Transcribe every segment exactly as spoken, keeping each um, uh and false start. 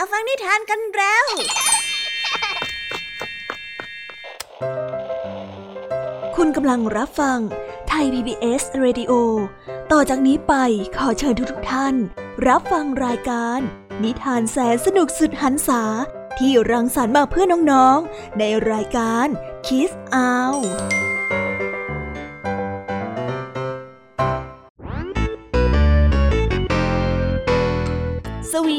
มาฟังนิทานกันแล้วคุณกำลังรับฟังไทย พี บี เอส Radio ต่อจากนี้ไปขอเชิญทุกๆท่านรับฟังรายการนิทานแสนสนุกสุดหรรษาที่รังสรรค์มาเพื่อน้องๆในรายการ Kiss Outสวี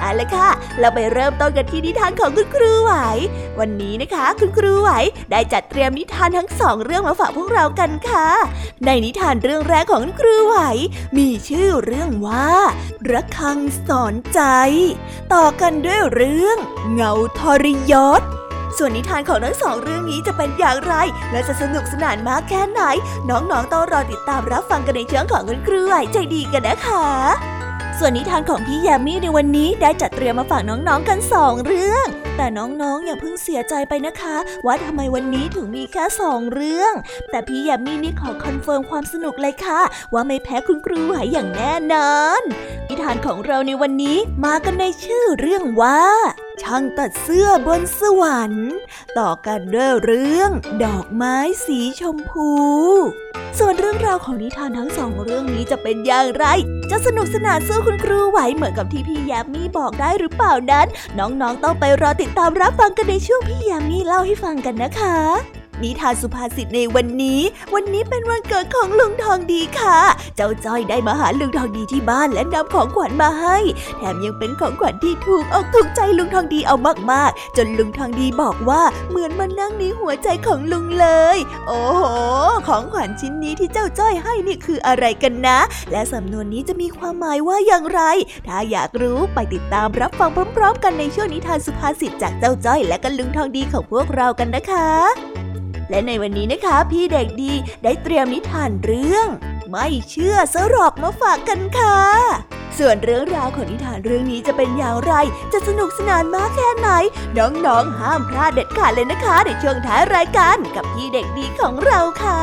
เอาล่ะค่ะเราไปเริ่มต้นกันที่นิทานของคุณครูไหววันนี้นะคะคุณครูไหวได้จัดเตรียมนิทานทั้งสองเรื่องมาฝากพวกเรากันค่ะในนิทานเรื่องแรกของคุณครูไหวมีชื่อเรื่องว่าระฆังสอนใจต่อกันด้วยเรื่องเงาทรยศส่วนนิทานของทั้งสองเรื่องนี้จะเป็นอย่างไรและจะสนุกสนานมากแค่ไหนน้องๆต้องรอติดตามรับฟังกันในช่วงของคุณครูไหวใจดีกันนะคะส่วนนิทานของพี่แยมมี่ในวันนี้ได้จัดเตรียมมาฝากน้องๆกันสองเรื่องแต่น้องๆอย่าเพิ่งเสียใจไปนะคะว่าทำไมวันนี้ถึงมีแค่สองเรื่องแต่พี่แยมมี่นี่ขอคอนเฟิร์มความสนุกเลยค่ะว่าไม่แพ้คุณครูไหวอย่างแน่นอนนิทานของเราในวันนี้มากันในชื่อเรื่องว่าช่างตัดเสื้อบนสวรรค์ต่อกันด้วยเรื่องดอกไม้สีชมพูส่วนเรื่องราวของนิทานทั้งสองเรื่องนี้จะเป็นอย่างไรจะสนุกสนานสู้คุณครูไหวเหมือนกับที่พี่แยมมี่บอกได้หรือเปล่านั้นน้องๆต้องไปรอติดตามรับฟังกันในช่วงพี่แยมมี่เล่าให้ฟังกันนะคะนิทานสุภาษิตในวันนี้วันนี้เป็นวันเกิดของลุงทองดีค่ะเจ้าจ้อยได้มาหาลุงทองดีที่บ้านและนำของขวัญมาให้แถมยังเป็นของขวัญที่ถูกอกถูกใจลุงทองดีเอามากๆจนลุงทองดีบอกว่าเหมือนมันนั่งในหัวใจของลุงเลยโอ้โหของขวัญชิ้นนี้ที่เจ้าจ้อยให้นี่คืออะไรกันนะและสำนวนนี้จะมีความหมายว่าอย่างไรถ้าอยากรู้ไปติดตามรับฟังพร้อมๆกันในช่วงนิทานสุภาษิตจากเจ้าจ้อยและกันลุงทองดีของพวกเรากันนะคะและในวันนี้นะคะพี่เด็กดีได้เตรียมนิทานเรื่องไม่เชื่อสรอกมาฝากกันค่ะส่วนเรื่องราวของนิทานเรื่องนี้จะเป็นอย่างไรจะสนุกสนานมากแค่ไหนน้องๆห้ามพลาดเด็ดขาดเลยนะคะในช่วงท้ายรายการกับพี่เด็กดีของเราค่ะ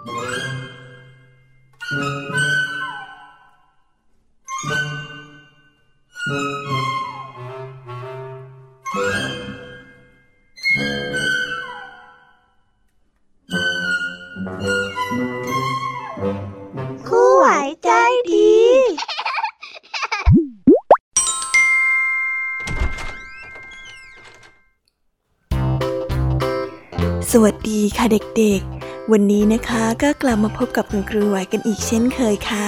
สวัสดีค่ะเด็กๆวันนี้นะคะก็กลับมาพบกับคุณครูไหวกันอีกเช่นเคยค่ะ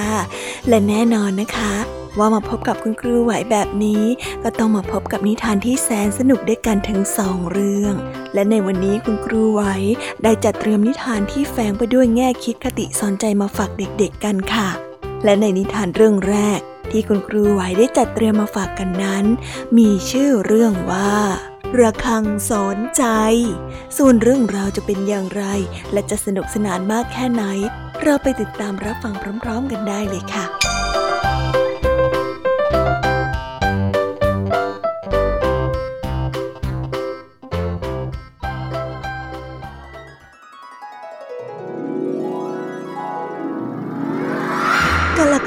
และแน่นอนนะคะว่ามาพบกับคุณครูไหวแบบนี้ก็ต้องมาพบกับนิทานที่แสนสนุกด้วยกันถึงสองเรื่องและในวันนี้คุณครูไหวได้จัดเตรียมนิทานที่แฝงไปด้วยแง่คิดคติสอนใจมาฝากเด็กๆกันค่ะและในนิทานเรื่องแรกที่คุณครูไหวได้จัดเตรียมมาฝากกันนั้นมีชื่อเรื่องว่าระฆังสอนใจส่วนเรื่องราวจะเป็นอย่างไรและจะสนุกสนานมากแค่ไหนเราไปติดตามรับฟังพร้อมๆกันได้เลยค่ะ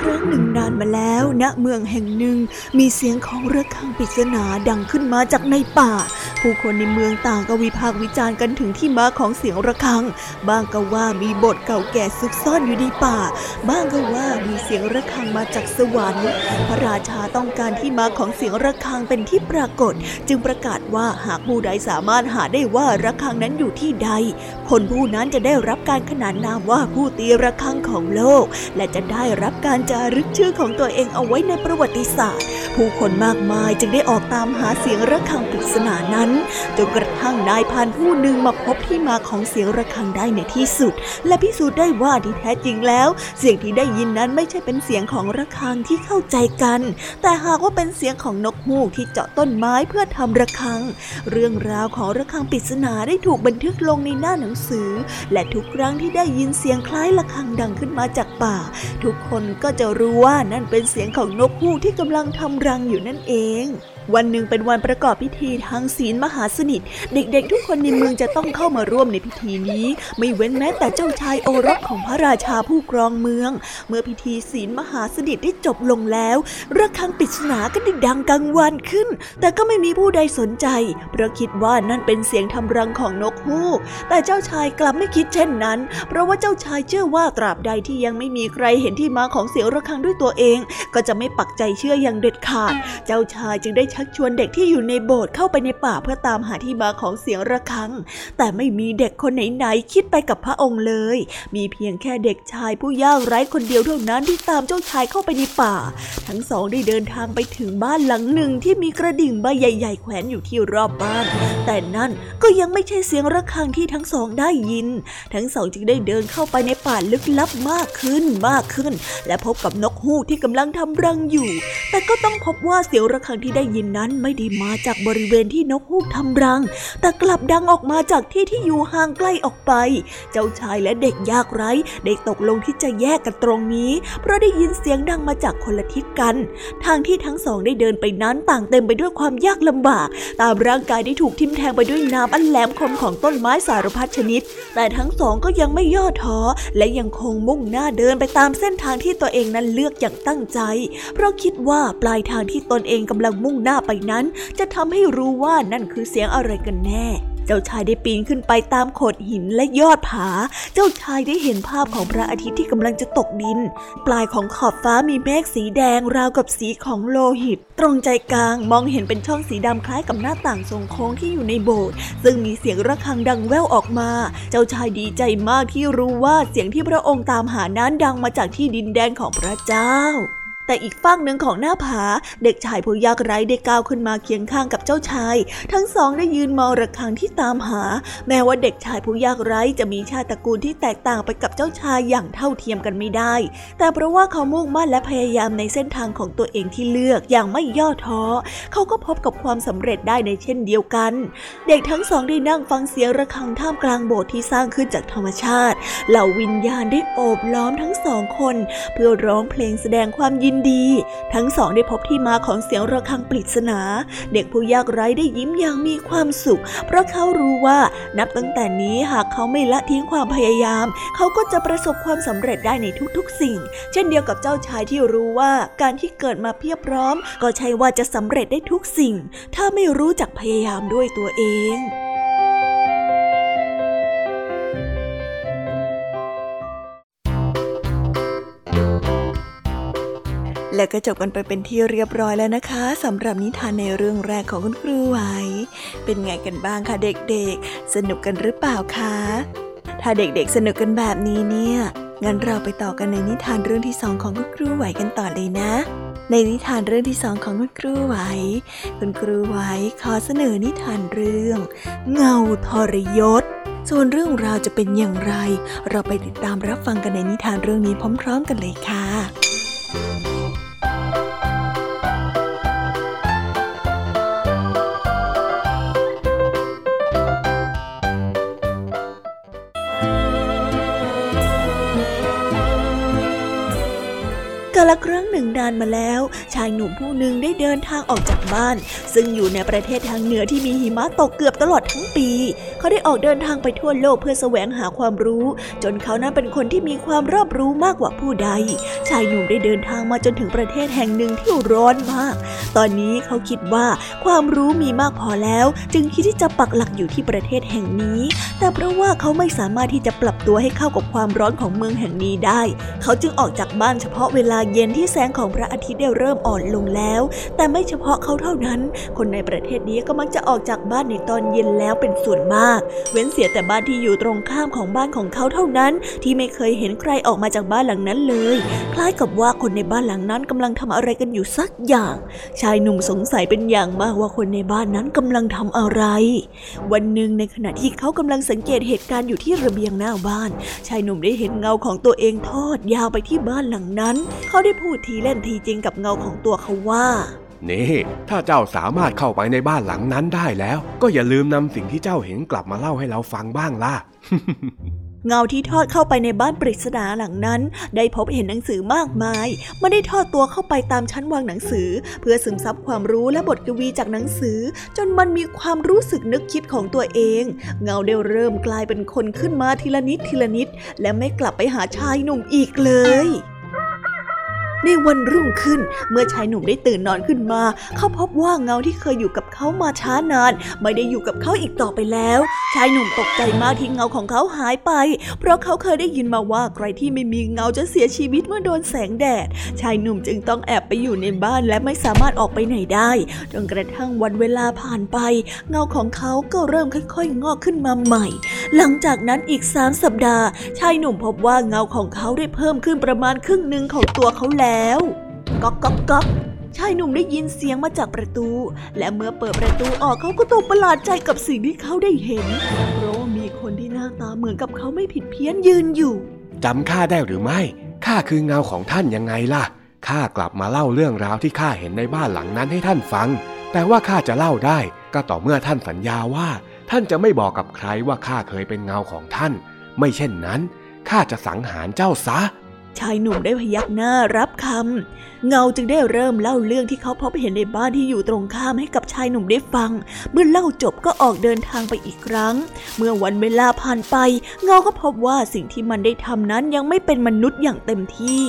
ครั้งหนึ่งนานมาแล้วณเมืองแห่งหนึ่งมีเสียงของระฆังปริศนาดังขึ้นมาจากในป่าผู้คนในเมืองต่างก็วิพากษ์วิจารณ์กันถึงที่มาของเสียงระฆังบางก็ว่ามีบทเก่าแก่ซุกซ่อนอยู่ในป่าบางก็ว่ามีเสียงระฆังมาจากสวรรค์พระราชาต้องการที่มาของเสียงระฆังเป็นที่ปรากฏจึงประกาศว่าหากผู้ใดสามารถหาได้ว่าระฆังนั้นอยู่ที่ใดคนผู้นั้นจะได้รับการขนานนามว่าผู้ตีระฆังของโลกและจะได้รับการจารึกชื่อของตัวเองเอาไว้ในประวัติศาสตร์ผู้คนมากมายจึงได้ออกตามหาเสียงระฆังปริศนานั้นจนกระทั่งนายพรานผู้หนึ่งมาพบที่มาของเสียงระฆังได้ในที่สุดและพิสูจน์ได้ว่าที่แท้จริงแล้วเสียงที่ได้ยินนั้นไม่ใช่เป็นเสียงของระฆังที่เข้าใจกันแต่หากว่าเป็นเสียงของนกฮูกที่เจาะต้นไม้เพื่อทำระฆังเรื่องราวของระฆังปริศนาได้ถูกบันทึกลงในหน้าหนังสือและทุกครั้งที่ได้ยินเสียงคล้ายระฆังดังขึ้นมาจากป่าทุกคนก็จะรู้ว่านั่นเป็นเสียงของนกฮูกที่กำลังทำรังอยู่นั่นเองวันหนึ่งเป็นวันประกอบพิธีทางศีลมหาสนิทเด็กๆทุกคนในเมืองจะต้องเข้ามาร่วมในพิธีนี้ไม่เว้นแม้แต่เจ้าชายโอรสของพระราชาผู้ครองเมืองเมื่อพิธีศีลมหาสนิทได้จบลงแล้วระฆังปริศนาก็ได้ดังกังวานขึ้นแต่ก็ไม่มีผู้ใดสนใจเพราะคิดว่านั่นเป็นเสียงทำรังของนกฮูกแต่เจ้าชายกลับไม่คิดเช่นนั้นเพราะว่าเจ้าชายเชื่อว่าตราบใดที่ยังไม่มีใครเห็นที่มาของเสียงระฆังด้วยตัวเองก็จะไม่ปักใจเชื่ออย่างเด็ดขาดเจ้าชายจึงได้ชักชวนเด็กที่อยู่ในโบสถ์เข้าไปในป่าเพื่อตามหาที่มาของเสียงระฆังแต่ไม่มีเด็กคนไหนๆคิดไปกับพระองค์เลยมีเพียงแค่เด็กชายผู้ยากไร้คนเดียวเท่านั้นที่ตามเจ้าชายเข้าไปในป่าทั้งสองได้เดินทางไปถึงบ้านหลังหนึ่งที่มีกระดิ่งใบใหญ่ๆแขวนอยู่ที่รอบบ้านแต่นั่นก็ยังไม่ใช่เสียงระฆังที่ทั้งสองได้ยินทั้งสองจึงได้เดินเข้าไปในป่าลึกลับมากขึ้นมากขึ้นและพบกับนกฮูกที่กำลังทำรังอยู่แต่ก็ต้องพบว่าเสียงระฆังที่ได้ยินนั้นไม่ได้มาจากบริเวณที่นกฮูกทำรังแต่กลับดังออกมาจากที่ที่อยู่ห่างไกลออกไปเจ้าชายและเด็กยากไร้ได้ตกลงที่จะแยกกันตรงนี้เพราะได้ยินเสียงดังมาจากคนละทิศกันทางที่ทั้งสองได้เดินไปนั้นต่างเต็มไปด้วยความยากลำบากตามร่างกายได้ถูกทิ่มแทงไปด้วยน้ำอันแหลมคมของต้นไม้สารพัดชนิดแต่ทั้งสองก็ยังไม่ย่อท้อและยังคงมุ่งหน้าเดินไปตามเส้นทางที่ตัวเองนั้นเลือกอย่างตั้งใจเพราะคิดว่าปลายทางที่ตนเองกำลังมุ่งหน้าไปนั้นจะทำให้รู้ว่านั่นคือเสียงอะไรกันแน่เจ้าชายได้ปีนขึ้นไปตามโขดหินและยอดผาเจ้าชายได้เห็นภาพของพระอาทิตย์ที่กำลังจะตกดินปลายของขอบฟ้ามีเมฆสีแดงราวกับสีของโลหิตตรงใจกลางมองเห็นเป็นช่องสีดำคล้ายกับหน้าต่างทรงโค้งที่อยู่ในโบสถ์ซึ่งมีเสียงระฆังดังแว่วออกมาเจ้าชายดีใจมากที่รู้ว่าเสียงที่พระองค์ตามหานั้นดังมาจากที่ดินแดนของพระเจ้าแต่อีกฝั่งหนึ่งของหน้าผาเด็กชายผู้ยากไร้ได้ก้าวขึ้นมาเคียงข้างกับเจ้าชายทั้งสองได้ยืนมองระฆังที่ตามหาแม้ว่าเด็กชายผู้ยากไร้จะมีชาติตระกูลที่แตกต่างไปกับเจ้าชายอย่างเท่าเทียมกันไม่ได้แต่เพราะว่าเขามุ่งมั่นและพยายามในเส้นทางของตัวเองที่เลือกอย่างไม่ย่อท้อเขาก็พบกับความสำเร็จได้ในเช่นเดียวกันเด็กทั้งสองได้นั่งฟังเสียงระฆังท่ามกลางโบสถ์ที่สร้างขึ้นจากธรรมชาติเหล่าวิญญาณได้โอบล้อมทั้งสองคนเพื่อร้องเพลงแสดงความยินดีทั้งสองได้พบที่มาของเสียงระฆังปริศนาเด็กผู้ยากไร้ได้ยิ้มอย่างมีความสุขเพราะเขารู้ว่านับตั้งแต่นี้หากเขาไม่ละทิ้งความพยายามเขาก็จะประสบความสำเร็จได้ในทุกๆสิ่งเช่นเดียวกับเจ้าชายที่รู้ว่าการที่เกิดมาเพียบพร้อมก็ใช่ว่าจะสำเร็จได้ทุกสิ่งถ้าไม่รู้จักพยายามด้วยตัวเองแล้วก็จบกันไปเป็นที่เรียบร้อยแล้วนะคะสำหรับนิทานในเรื่องแรกของคุณครูไหวเป็นไงกันบ้างคะเด็กๆสนุกกันหรือเปล่าคะถ้าเด็กๆสนุกกันแบบนี้เนี่ยงั้นเราไปต่อกันในนิทานเรื่องที่สองของคุณครูไหวกันต่อเลยนะในนิทานเรื่องที่สองของคุณครูไหวคุณครูไหวขอเสนอนิทานเรื่องเงาทรยศส่วนเรื่องราวจะเป็นอย่างไรเราไปติดตามรับฟังกันในนิทานเรื่องนี้พร้อมๆกันเลยค่ะก ละครั้งหนึ่งนานมาแล้วชายหนุ่มผู้หนึ่งได้เดินทางออกจากบ้านซึ่งอยู่ในประเทศทางเหนือที่มีหิมะตกเกือบตลอดทั้งปีเขาได้ออกเดินทางไปทั่วโลกเพื่อแสวงหาความรู้จนเขานั้นเป็นคนที่มีความรอบรู้มากกว่าผู้ใดชายหนุ่มได้เดินทางมาจนถึงประเทศแห่งหนึ่งที่ร้อนมากตอนนี้เขาคิดว่าความรู้มีมากพอแล้วจึงคิดที่จะปักหลักอยู่ที่ประเทศแห่งนี้แต่เพราะว่าเขาไม่สามารถที่จะปรับตัวให้เข้ากับความร้อนของเมืองแห่งนี้ได้เขาจึงออกจากบ้านเฉพาะเวลาเย็นที่แสงของพระอาทิตย์ได้เริ่มอ่อนลงแล้วแต่ไม่เฉพาะเขาเท่านั้นคนในประเทศนี้ก็มักจะออกจากบ้านในตอนเย็นแล้วเป็นส่วนมากเว้นเสียแต่บ้านที่อยู่ตรงข้ามของบ้านของเขาเท่านั้นที่ไม่เคยเห็นใครออกมาจากบ้านหลังนั้นเลยคล้ายกับว่าคนในบ้านหลังนั้นกำลังทำอะไรกันอยู่สักอย่างชายหนุ่มสงสัยเป็นอย่างมากว่าคนในบ้านนั้นกำลังทำอะไรวันหนึ่งในขณะที่เขากำลังสังเกตเหตุการณ์อยู่ที่ระเบียงหน้าบ้านชายหนุ่มได้เห็นเงาของตัวเองทอดยาวไปที่บ้านหลังนั้นเขาได้พูดทีเล่นทีจริงกับเงาของตัวเขาว่านี่ถ้าเจ้าสามารถเข้าไปในบ้านหลังนั้นได้แล้วก็อย่าลืมนำสิ่งที่เจ้าเห็นกลับมาเล่าให้เราฟังบ้างล่ะ เงาที่ทอดเข้าไปในบ้านปริศนาหลังนั้นได้พบเห็นหนังสือมากมายมันได้ทอดตัวเข้าไปตามชั้นวางหนังสือเพื่อซึมซับความรู้และบทกวีจากหนังสือจนมันมีความรู้สึกนึกคิดของตัวเองเงาได้เริ่มกลายเป็นคนขึ้นมาทีละนิดทีละนิดและไม่กลับไปหาชายหนุ่มอีกเลยในวันรุ่งขึ้นเมื่อชายหนุ่มได้ตื่นนอนขึ้นมาเขาพบว่าเงาที่เคยอยู่กับเขามาช้านานไม่ได้อยู่กับเขาอีกต่อไปแล้วชายหนุ่มตกใจมากที่เงาของเขาหายไปเพราะเขาเคยได้ยินมาว่าใครที่ไม่มีเงาจะเสียชีวิตเมื่อโดนแสงแดดชายหนุ่มจึงต้องแอบไปอยู่ในบ้านและไม่สามารถออกไปไหนได้จนกระทั่งวันเวลาผ่านไปเงาของเขาก็เริ่มค่อยๆงอกขึ้นมาใหม่หลังจากนั้นอีกสามสัปดาห์ชายหนุ่มพบว่าเงาของเขาได้เพิ่มขึ้นประมาณครึ่งนึงของตัวเขาแล้วก๊อกก๊อกก๊อกชายหนุ่มได้ยินเสียงมาจากประตูและเมื่อเปิดประตูออกเขาก็ตกประหลาดใจกับสิ่งที่เขาได้เห็นเพราะว่ามีคนที่หน้าตาเหมือนกับเขาไม่ผิดเพี้ยนยืนอยู่จำข้าได้หรือไม่ข้าคือเงาของท่านยังไงล่ะข้ากลับมาเล่าเรื่องราวที่ข้าเห็นในบ้านหลังนั้นให้ท่านฟังแต่ว่าข้าจะเล่าได้ก็ต่อเมื่อท่านสัญญาว่าท่านจะไม่บอกกับใครว่าข้าเคยเป็นเงาของท่านไม่เช่นนั้นข้าจะสังหารเจ้าซะชายหนุ่มได้พยักหน้ารับคำเงาจึงได้เริ่มเล่าเรื่องที่เขาพบเห็นในบ้านที่อยู่ตรงข้ามให้กับชายหนุ่มได้ฟังเมื่อเล่าจบก็ออกเดินทางไปอีกครั้งเมื่อวันเวลาผ่านไปเงาก็พบว่าสิ่งที่มันได้ทำนั้นยังไม่เป็นมนุษย์อย่างเต็มที่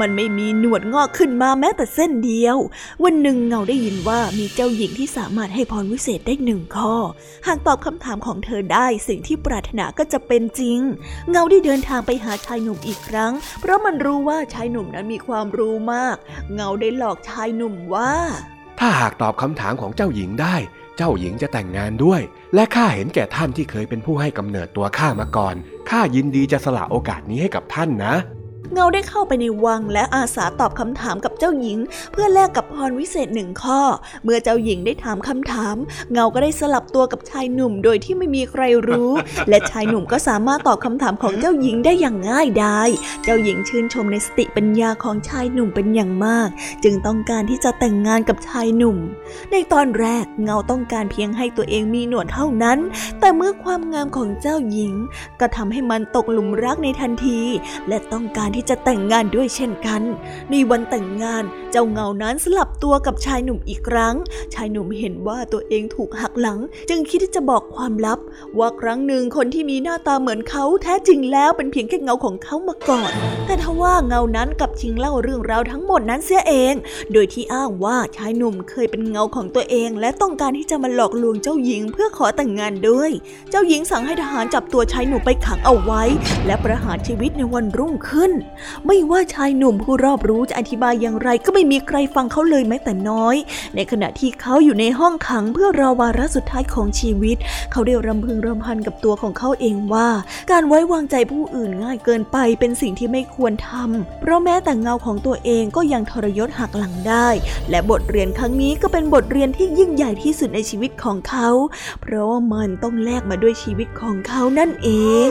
มันไม่มีหนวดงอกขึ้นมาแม้แต่เส้นเดียววันหนึ่งเงาได้ยินว่ามีเจ้าหญิงที่สามารถให้พรวิเศษได้หนึ่งข้อหากตอบคำถามของเธอได้สิ่งที่ปรารถนาก็จะเป็นจริงเงาได้เดินทางไปหาชายหนุ่มอีกครั้งเพราะมันรู้ว่าชายหนุ่มนั้นมีความรู้มากเงาได้หลอกชายหนุ่มว่าถ้าหากตอบคำถามของเจ้าหญิงได้เจ้าหญิงจะแต่งงานด้วยและข้าเห็นแก่ท่านที่เคยเป็นผู้ให้กำเนิดตัวข้ามาก่อนข้ายินดีจะสละโอกาสนี้ให้กับท่านนะเงาได้เข้าไปในวังและอาสาตอบคำถามกับเจ้าหญิงเพื่อแลกกับพรวิเศษหนึ่งข้อเมื่อเจ้าหญิงได้ถามคำถามเงาก็ได้สลับตัวกับชายหนุ่มโดยที่ไม่มีใครรู้และชายหนุ่มก็สามารถตอบคำถามของเจ้าหญิงได้อย่างง่ายดายเจ้าหญิงชื่นชมในสติปัญญาของชายหนุ่มเป็นอย่างมากจึงต้องการที่จะแต่งงานกับชายหนุ่มในตอนแรกเงาต้องการเพียงให้ตัวเองมีหนวดเท่านั้นแต่เมื่อความงามของเจ้าหญิงก็ทำให้มันตกหลุมรักในทันทีและต้องการที่จะแต่งงานด้วยเช่นกันในวันแต่งงานเจ้าเงานั้นสลับตัวกับชายหนุ่มอีกครั้งชายหนุ่มเห็นว่าตัวเองถูกหักหลังจึงคิดที่จะบอกความลับว่าครั้งหนึ่งคนที่มีหน้าตาเหมือนเขาแท้จริงแล้วเป็นเพียงแค่เงาของเขามาก่อนแต่ทว่าเงานั้นกลับชิงเล่าเรื่องราวทั้งหมดนั้นเสียเองโดยที่อ้างว่าชายหนุ่มเคยเป็นเงาของตัวเองและต้องการที่จะมาหลอกลวงเจ้าหญิงเพื่อขอแต่งงานด้วยเจ้าหญิงสั่งให้ทหารจับตัวชายหนุ่มไปขังเอาไว้และประหารชีวิตในวันรุ่งขึ้นไม่ว่าชายหนุ่มผู้รอบรู้จะอธิบายอย่างไรก็ไม่มีใครฟังเขาเลยแม้แต่น้อยในขณะที่เขาอยู่ในห้องขังเพื่อรอวาระสุดท้ายของชีวิตเขาได้รำพึงรำพันกับตัวของเขาเองว่าการไว้วางใจผู้อื่นง่ายเกินไปเป็นสิ่งที่ไม่ควรทำเพราะแม้แต่เงาของตัวเองก็ยังทรยศหักหลังได้และบทเรียนครั้งนี้ก็เป็นบทเรียนที่ยิ่งใหญ่ที่สุดในชีวิตของเขาเพราะว่ามันต้องแลกมาด้วยชีวิตของเขานั่นเอง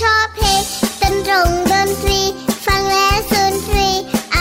ชอบเพลงดนตรงดนตรีฟังแล้วสุนทรีอ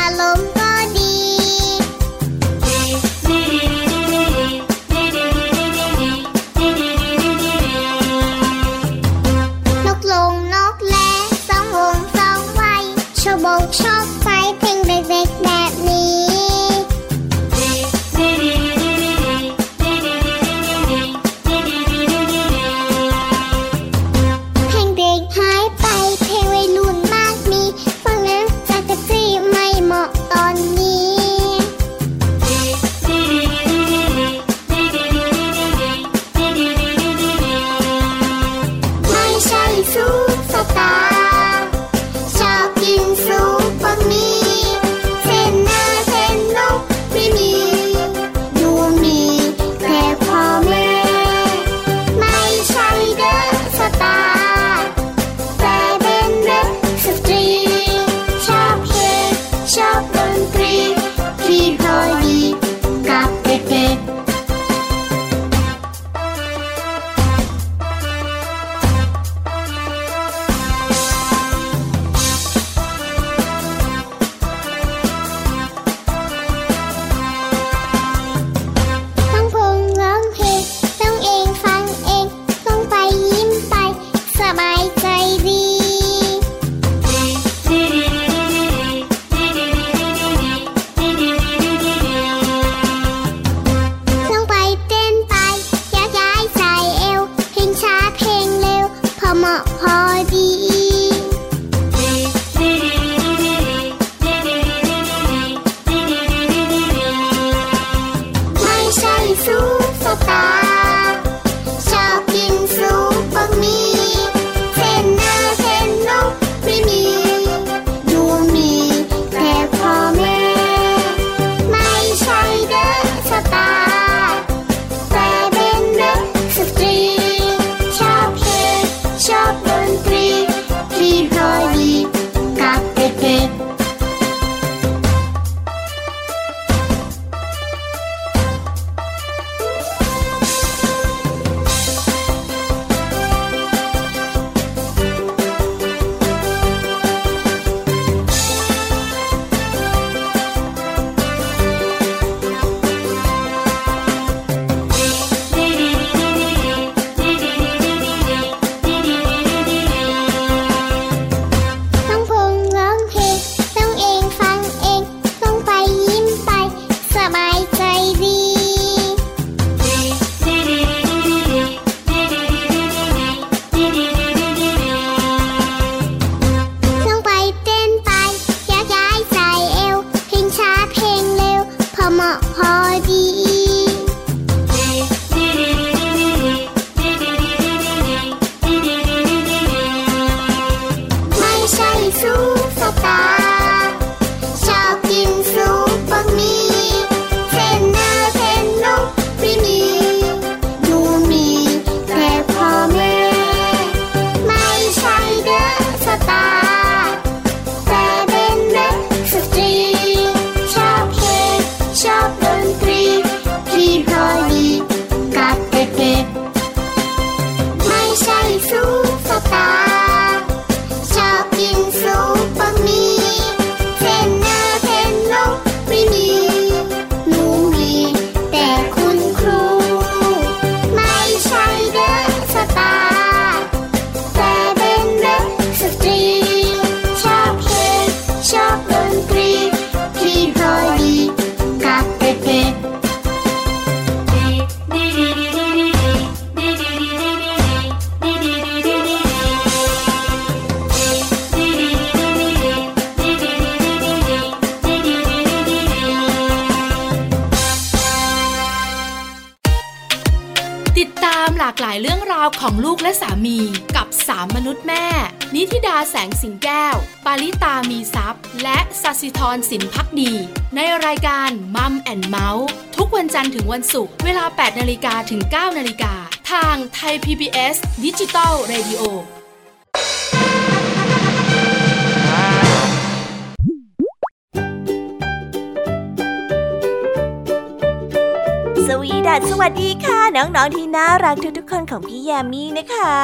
ความหลากหลายเรื่องราวของลูกและสามีกับสามมนุษย์แม่นิธิดาแสงสิงแก้วปาริตามีทรัพย์และศศิธรสินภักดีในรายการมัมแอนด์เมาส์ทุกวันจันทร์ถึงวันศุกร์เวลา แปดนาฬิกา ถึง เก้านาฬิกา นทาง Thai พี บี เอส Digital Radioสวีดัสสวัสดีค่ะน้องๆที่น่ารักทุกๆคนของพี่แยมมี่นะคะ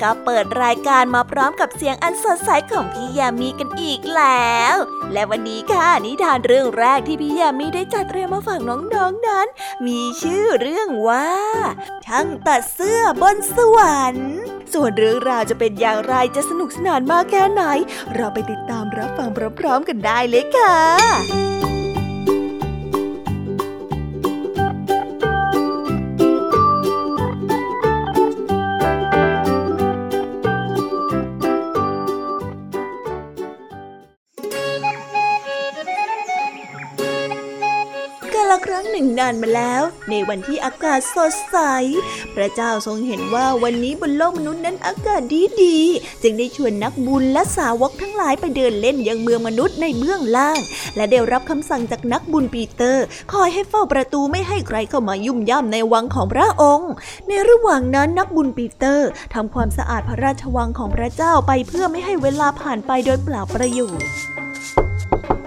ก็เปิดรายการมาพร้อมกับเสียงอันสดใสของพี่แยมมี่กันอีกแล้วและวันนี้ค่ะนิทานเรื่องแรกที่พี่แยมมี่ได้จัดเตรียมมาฝากน้องๆนั้นมีชื่อเรื่องว่าช่างตัดเสื้อบนสวรรค์ส่วนเรื่องราวจะเป็นอย่างไรจะสนุกสนานมากแค่ไหนเราไปติดตามรับฟังพร้อมๆกันได้เลยค่ะครั้งหนึ่งนานมาแล้วในวันที่อากาศสดใสพระเจ้าทรงเห็นว่าวันนี้บนโลกมนุษย์นั้นอากาศดีๆจึงได้ชวนนักบุญและสาวกทั้งหลายไปเดินเล่นยังเมืองมนุษย์ในเบื้องล่างและได้รับคำสั่งจากนักบุญปีเตอร์คอยให้เฝ้าประตูไม่ให้ใครเข้ามายุ่มย่ามในวังของพระองค์ในระหว่างนั้นนักบุญปีเตอร์ทำความสะอาดพระราชวังของพระเจ้าไปเพื่อไม่ให้เวลาผ่านไปโดยเปล่าประโยชน์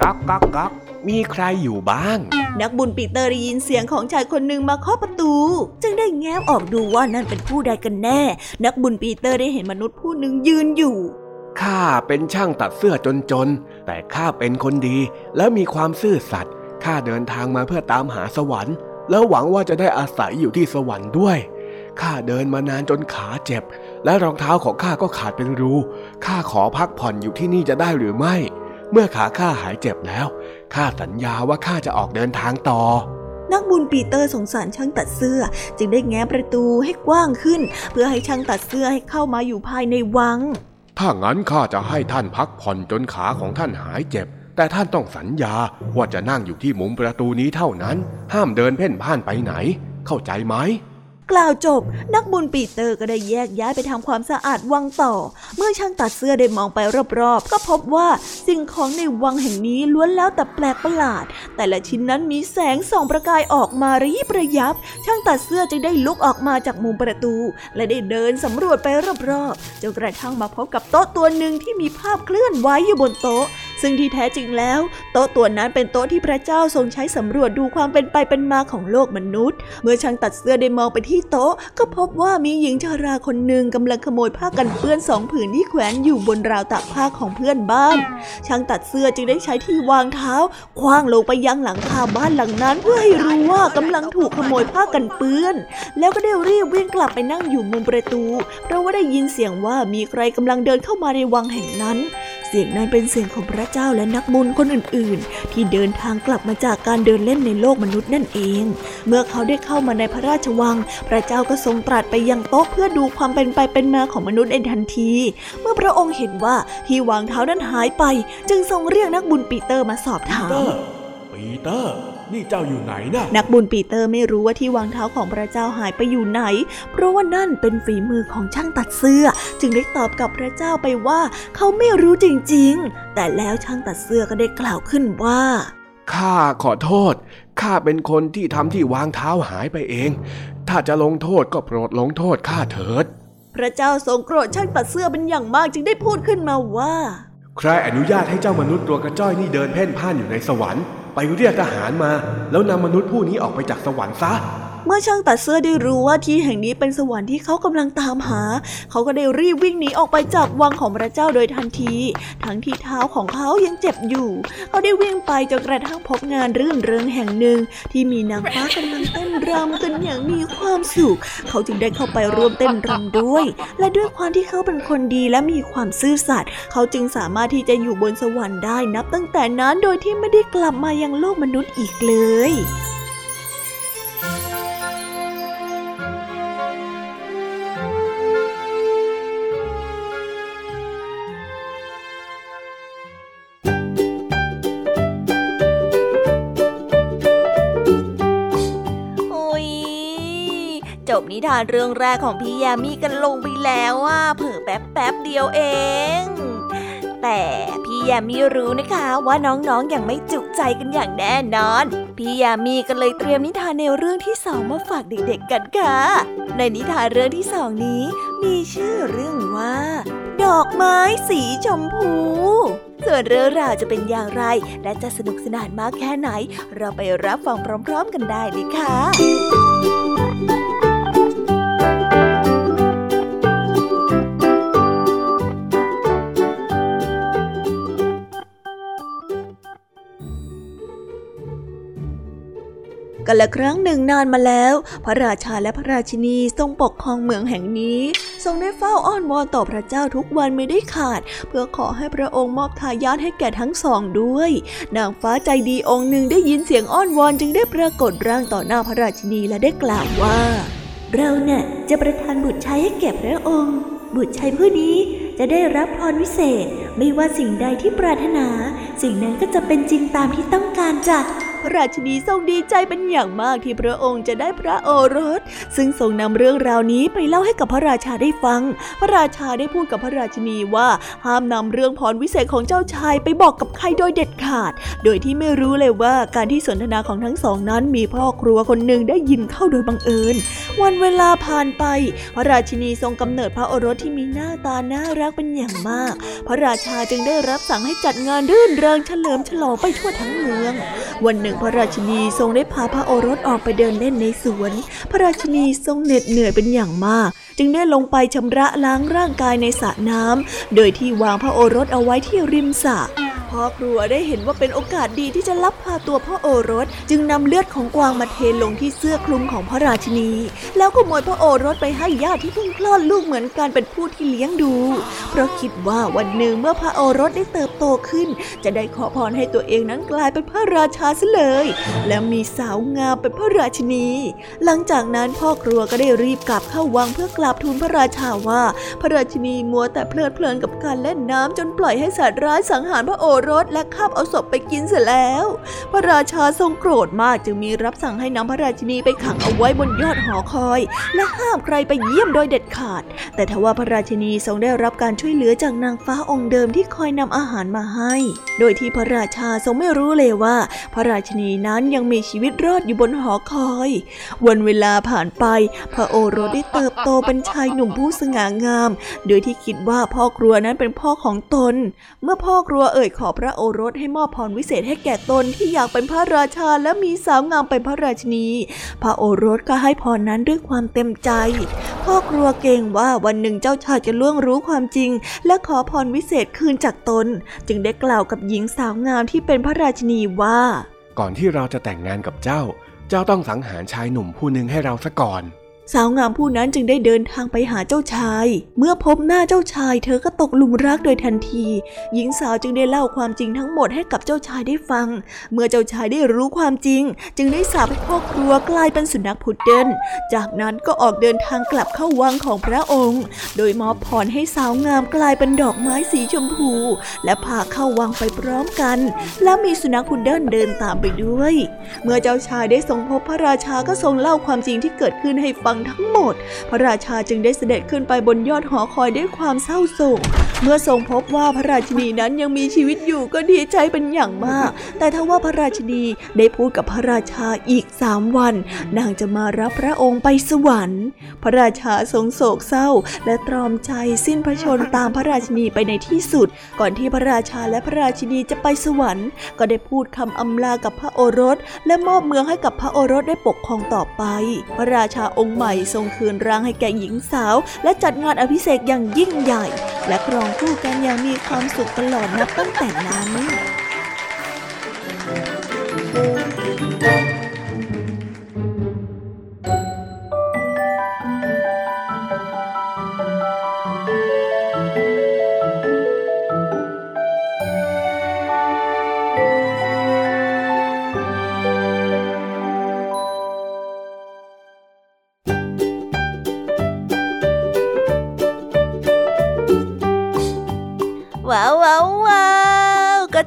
ก๊อกก๊อกก๊อกมีใครอยู่บ้างนักบุญปีเตอร์ได้ยินเสียงของชายคนหนึ่งมาเคาะประตูจึงได้แง้มออกดูว่านั่นเป็นผู้ใดกันแน่นักบุญปีเตอร์ได้เห็นมนุษย์ผู้หนึ่งยืนอยู่ข้าเป็นช่างตัดเสื้อจนๆแต่ข้าเป็นคนดีและมีความซื่อสัตย์ข้าเดินทางมาเพื่อตามหาสวรรค์แล้วหวังว่าจะได้อาศัยอยู่ที่สวรรค์ด้วยข้าเดินมานานจนขาเจ็บและรองเท้าของข้าก็ขาดเป็นรูข้าขอพักผ่อนอยู่ที่นี่จะได้หรือไม่เมื่อขาข้าหายเจ็บแล้วข้าสัญญาว่าข้าจะออกเดินทางต่อนักบุญปีเตอร์สงสารช่างตัดเสื้อจึงได้แง้มประตูให้กว้างขึ้นเพื่อให้ช่างตัดเสื้อให้เข้ามาอยู่ภายในวังถ้างั้นข้าจะให้ท่านพักผ่อนจนขาของท่านหายเจ็บแต่ท่านต้องสัญญาว่าจะนั่งอยู่ที่มุมประตูนี้เท่านั้นห้ามเดินเพ่นพ่านไปไหนเข้าใจไหมกล่าวจบนักบุญปีเตอร์ก็ได้แยกย้ายไปทำความสะอาดวังต่อเมื่อช่างตัดเสื้อได้มองไปรอบๆก็พบว่าสิ่งของในวังแห่งนี้ล้วนแล้วแต่แปลกประหลาดแต่ละชิ้นนั้นมีแสงส่องประกายออกมาระยิบระยับช่างตัดเสื้อจึงได้ลุกออกมาจากมุมประตูและได้เดินสำรวจไปรอบๆจนกระทั่งมาพบกับโต๊ะตัวหนึ่งที่มีภาพเคลื่อนไหวอยู่บนโต๊ะซึ่งที่แท้จริงแล้วโต๊ะตัวนั้นเป็นโต๊ะที่พระเจ้าทรงใช้สำรวจดูความเป็นไปเป็นมาของโลกมนุษย์เมื่อช่างตัดเสื้อได้มองไปที่โต๊ะก็พบว่ามีหญิงชราคนหนึ่งกำลังขโมยผ้ากันเปื้อนสองผืนที่แขวนอยู่บนราวตากผ้าของเพื่อนบ้านช่างตัดเสื้อจึงได้ใช้ที่วางเท้าคว้างลงไปยังหลังคาบ้านหลังนั้นเพื่อให้รู้ว่ากำลังถูกขโมยผ้ากันเปื้อนแล้วก็ได้รีบวิ่งกลับไปนั่งอยู่มุมประตูเพราะว่าได้ยินเสียงว่ามีใครกำลังเดินเข้ามาในวังแห่งนั้นเสียงนั้นเป็นเสียงของพระเจ้าและนักบุญคนอื่นๆที่เดินทางกลับมาจากการเดินเล่นในโลกมนุษย์นั่นเองเมื่อเขาได้เข้ามาในพระราชวังพระเจ้าก็ทรงตรัสไปยังโต๊ะเพื่อดูความเป็นไปเป็นมาของมนุษย์ในทันทีเมื่อพระองค์เห็นว่าที่วางเท้านั้นหายไปจึงทรงเรียกนักบุญปีเตอร์มาสอบถามปีเตอร์นี่เจ้าอยู่ไหนนะนักบุญปีเตอร์ไม่รู้ว่าที่วางเท้าของพระเจ้าหายไปอยู่ไหนเพราะว่านั่นเป็นฝีมือของช่างตัดเสื้อจึงได้ตอบกับพระเจ้าไปว่าเขาไม่รู้จริงๆแต่แล้วช่างตัดเสื้อก็ได้กล่าวขึ้นว่าข้าขอโทษข้าเป็นคนที่ทำที่วางเท้าหายไปเองถ้าจะลงโทษก็โปรดลงโทษข้าเถิดพระเจ้าทรงโกรธช่างตัดเสื้อเป็นอย่างมากจึงได้พูดขึ้นมาว่าใครอนุญาตให้เจ้ามนุษย์ตัวกระจ้อยนี่เดินเพ่นพ่านอยู่ในสวรรค์ไปเรียกทหารมาแล้วนำมนุษย์ผู้นี้ออกไปจากสวรรค์ซะเมื่อช่างตัดเสื้อได้รู้ว่าที่แห่งนี้เป็นสวรรค์ที่เขากำลังตามหาเขาก็ได้รีบวิ่งหนีออกไปจากวังของพระเจ้าโดยทันทีทั้งที่เท้าของเขายังเจ็บอยู่เขาได้วิ่งไปจนกระทั่งพบงานรื่นเริงแห่งหนึ่งที่มีนางฟ้ากำลังเต้นรำกันอย่างมีความสุขเขาจึงได้เข้าไปร่วมเต้นรำด้วยและด้วยความที่เขาเป็นคนดีและมีความซื่อสัตย์เขาจึงสามารถที่จะอยู่บนสวรรค์ได้นับตั้งแต่นั้นโดยที่ไม่ได้กลับมายังโลกมนุษย์อีกเลย จบนิทานเรื่องแรกของพี่ยามีกันลงไปแล้วอ่ะเพิ่งแป๊บแป๊บเดียวเองแต่พี่ยามีรู้นะคะว่าน้องๆยังไม่จุใจกันอย่างแน่นอนพี่ยามีก็เลยเตรียมนิทานแนวเรื่องที่สองมาฝากเด็กๆกันค่ะในนิทานเรื่องที่สองนี้มีชื่อเรื่องว่าดอกไม้สีชมพูส่วนเรื่องราวจะเป็นอย่างไรและจะสนุกสนานมากแค่ไหนเราไปรับฟังพร้อมๆกันได้เลยค่ะกันละครั้งหนึ่งนานมาแล้วพระราชาและพระราชินีทรงปกครองเมืองแห่งนี้ทรงได้เฝ้าอ้อนวอนต่อพระเจ้าทุกวันไม่ได้ขาดเพื่อขอให้พระองค์มอบทายาทให้แก่ทั้งสองด้วยนางฟ้าใจดีองค์หนึ่งได้ยินเสียงอ้อนวอนจึงได้ปรากฏร่างต่อหน้าพระราชินีและได้กล่าวว่าเราเนี่ยจะประทานบุตรชายให้แก่พระองค์บุตรชายผู้นี้จะได้รับพรวิเศษไม่ว่าสิ่งใดที่ปรารถนาสิ่งนั้นก็จะเป็นจริงตามที่ต้องการจ้ะพระราชินีทรงดีใจเป็นอย่างมากที่พระองค์จะได้พระโอรสซึ่งทรงนำเรื่องราวนี้ไปเล่าให้กับพระราชาได้ฟังพระราชาได้พูดกับพระราชินีว่าห้ามนำเรื่องพรวิเศษของเจ้าชายไปบอกกับใครโดยเด็ดขาดโดยที่ไม่รู้เลยว่าการที่สนทนาของทั้งสองนั้นมีพ่อครัวคนหนึ่งได้ยินเข้าโดยบังเอิญวันเวลาผ่านไปพระราชินีทรงกำเนิดพระโอรสที่มีหน้าตาน่ารักเป็นอย่างมากพระราชาจึงได้รับสั่งให้จัดงานรื่นเริงเฉลิมฉลองไปทั่วทั้งเมืองวันหนึ่งพระราชินีทรงได้พาพระโอรสออกไปเดินเล่นในสวนพระราชินีทรงเหน็ดเหนื่อยเป็นอย่างมากจึงได้ลงไปชำระล้างร่างกายในสระน้ำโดยที่วางพระโอรสเอาไว้ที่ริมสระพ่อครัวได้เห็นว่าเป็นโอกาสดีที่จะลักพาตัวพระโอรสจึงนำเลือดของกวางมาเทลงที่เสื้อคลุมของพระราชินีแล้วขโมยพระโอรสไปให้ญาติที่เพิ่งคลอดลูกเหมือนกันเป็นผู้ที่เลี้ยงดูเพราะคิดว่าวันหนึ่งเมื่อพระโอรสได้เติบโตขึ้นจะได้ขอพรให้ตัวเองนั้นกลายเป็นพระราชาซะเลยและมีสาวงามเป็นพระราชินีหลังจากนั้นพ่อครัวก็ได้รีบกลับเข้าวังเพื่อกราบทูลพระราชาว่าพระราชินีมัวแต่เพลิดเพลินกับการเล่นน้ำจนปล่อยให้สัตว์ร้ายสังหารพระโอรสและคาบเอาศพไปกินเสียแล้วพระราชาทรงโกรธมากจึงมีรับสั่งให้นำพระราชินีไปขังเอาไว้บนยอดหอคอยและห้ามใครไปเยี่ยมโดยเด็ดขาดแต่ทว่าพระราชินีทรงได้รับการช่วยเหลือจากนางฟ้าองค์เดิมที่คอยนำอาหารมาให้โดยที่พระราชาทรงไม่รู้เลยว่าพระราชินีนั้นยังมีชีวิตรอดอยู่บนหอคอยวันเวลาผ่านไปพระโอรสได้เติบโตเป็นชายหนุ่มผู้สง่างามโดยที่คิดว่าพ่อครัวนั้นเป็นพ่อของตนเมื่อพ่อครัวเอ่ยขอพระโอรสให้มอบพรวิเศษให้แก่ตนที่อยากเป็นพระราชาและมีสาวงามเป็นพระราชินีพระโอรสก็ให้พรนั้นด้วยความเต็มใจพ่อครัวเกรงว่าวันหนึ่งเจ้าชายจะล่วงรู้ความจริงและขอพรวิเศษคืนจากตนจึงได้กล่าวกับหญิงสาวงามที่เป็นพระราชินีว่าก่อนที่เราจะแต่งงานกับเจ้าเจ้าต้องสังหารชายหนุ่มผู้นึงให้เราซะก่อนสาวงามผู้นั้นจึงได้เดินทางไปหาเจ้าชายเมื่อพบหน้าเจ้าชายเธอก็ตกหลุมรักโดยทันทีหญิงสาวจึงได้เล่าความจริงทั้งหมดให้กับเจ้าชายได้ฟังเมื่อเจ้าชายได้รู้ความจริงจึงได้สาปให้พ่อครัวกลายเป็นสุนัขพุดเดิ้ลจากนั้นก็ออกเดินทางกลับเข้าวังของพระองค์โดยมอบพรให้สาวงามกลายเป็นดอกไม้สีชมพูและพาเข้าวังไปพร้อมกันและมีสุนัขพุดเดิ้ลเดินตามไปด้วยเมื่อเจ้าชายได้ทรงพบพระราชาก็ทรงเล่าความจริงที่เกิดขึ้นให้ฟังทั้งหมดพระราชาจึงได้เสด็จขึ้นไปบนยอดหอคอยด้วยความเศร้าโศกเมื่อทรงพบว่าพระราชินีนั้นยังมีชีวิตอยู่ก็ดีใจเป็นอย่างมากแต่ทว่าพระราชินีได้พูดกับพระราชาอีกสามวันนางจะมารับพระองค์ไปสวรรค์พระราชาทรงโศกเศร้าและตรอมใจสิ้นพระชนม์ตามพระราชินีไปในที่สุดก่อนที่พระราชาและพระราชินีจะไปสวรรค์ก็ได้พูดคำอำลากับพระโอรสและมอบเมืองให้กับพระโอรสได้ปกครองต่อไปพระราชาองค์ใหม่ทรงคืนร่างให้แก่หญิงสาวและจัดงานอภิเษกอย่างยิ่งใหญ่และครองคู่กันอย่างมีความสุขตลอดนับตั้งแต่นั้น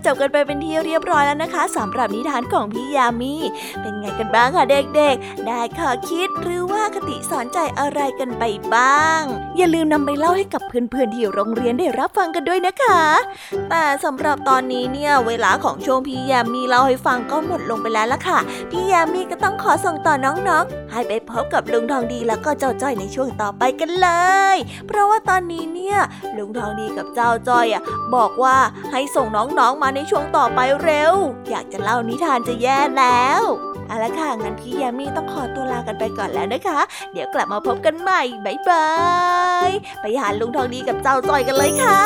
จบกันไปเป็นที่เรียบร้อยแล้วนะคะสำหรับนิทานของพี่ยามีเป็นไงกันบ้างค่ะเด็กๆได้ข้อคิดหรือว่าคติสอนใจอะไรกันไปบ้างอย่าลืมนำไปเล่าให้กับเพื่อนๆที่โรงเรียนได้รับฟังกันด้วยนะคะแต่สำหรับตอนนี้เนี่ยเวลาของช่วงพี่ยามีเล่าให้ฟังก็หมดลงไปแล้วล่ะค่ะพี่ยามีก็ต้องขอส่งต่อน้องๆให้ไปพบกับลุงทองดีแล้วก็เจ้าจ้อยในช่วงต่อไปกันเลยเพราะว่าตอนนี้เนี่ยลุงทองดีกับเจ้าจ้อยอ่ะบอกว่าให้ส่งน้องๆมาในช่วงต่อไปเร็วอยากจะเล่านิทานจะแย่แล้วเอาละค่ะงั้นพี่ยามีต้องขอตัวลากันไปก่อนแล้วนะคะเดี๋ยวกลับมาพบกันใหม่บ๊ายบายไปหาลุงทองดีกับเจ้าจ้อยกันเลยค่ะ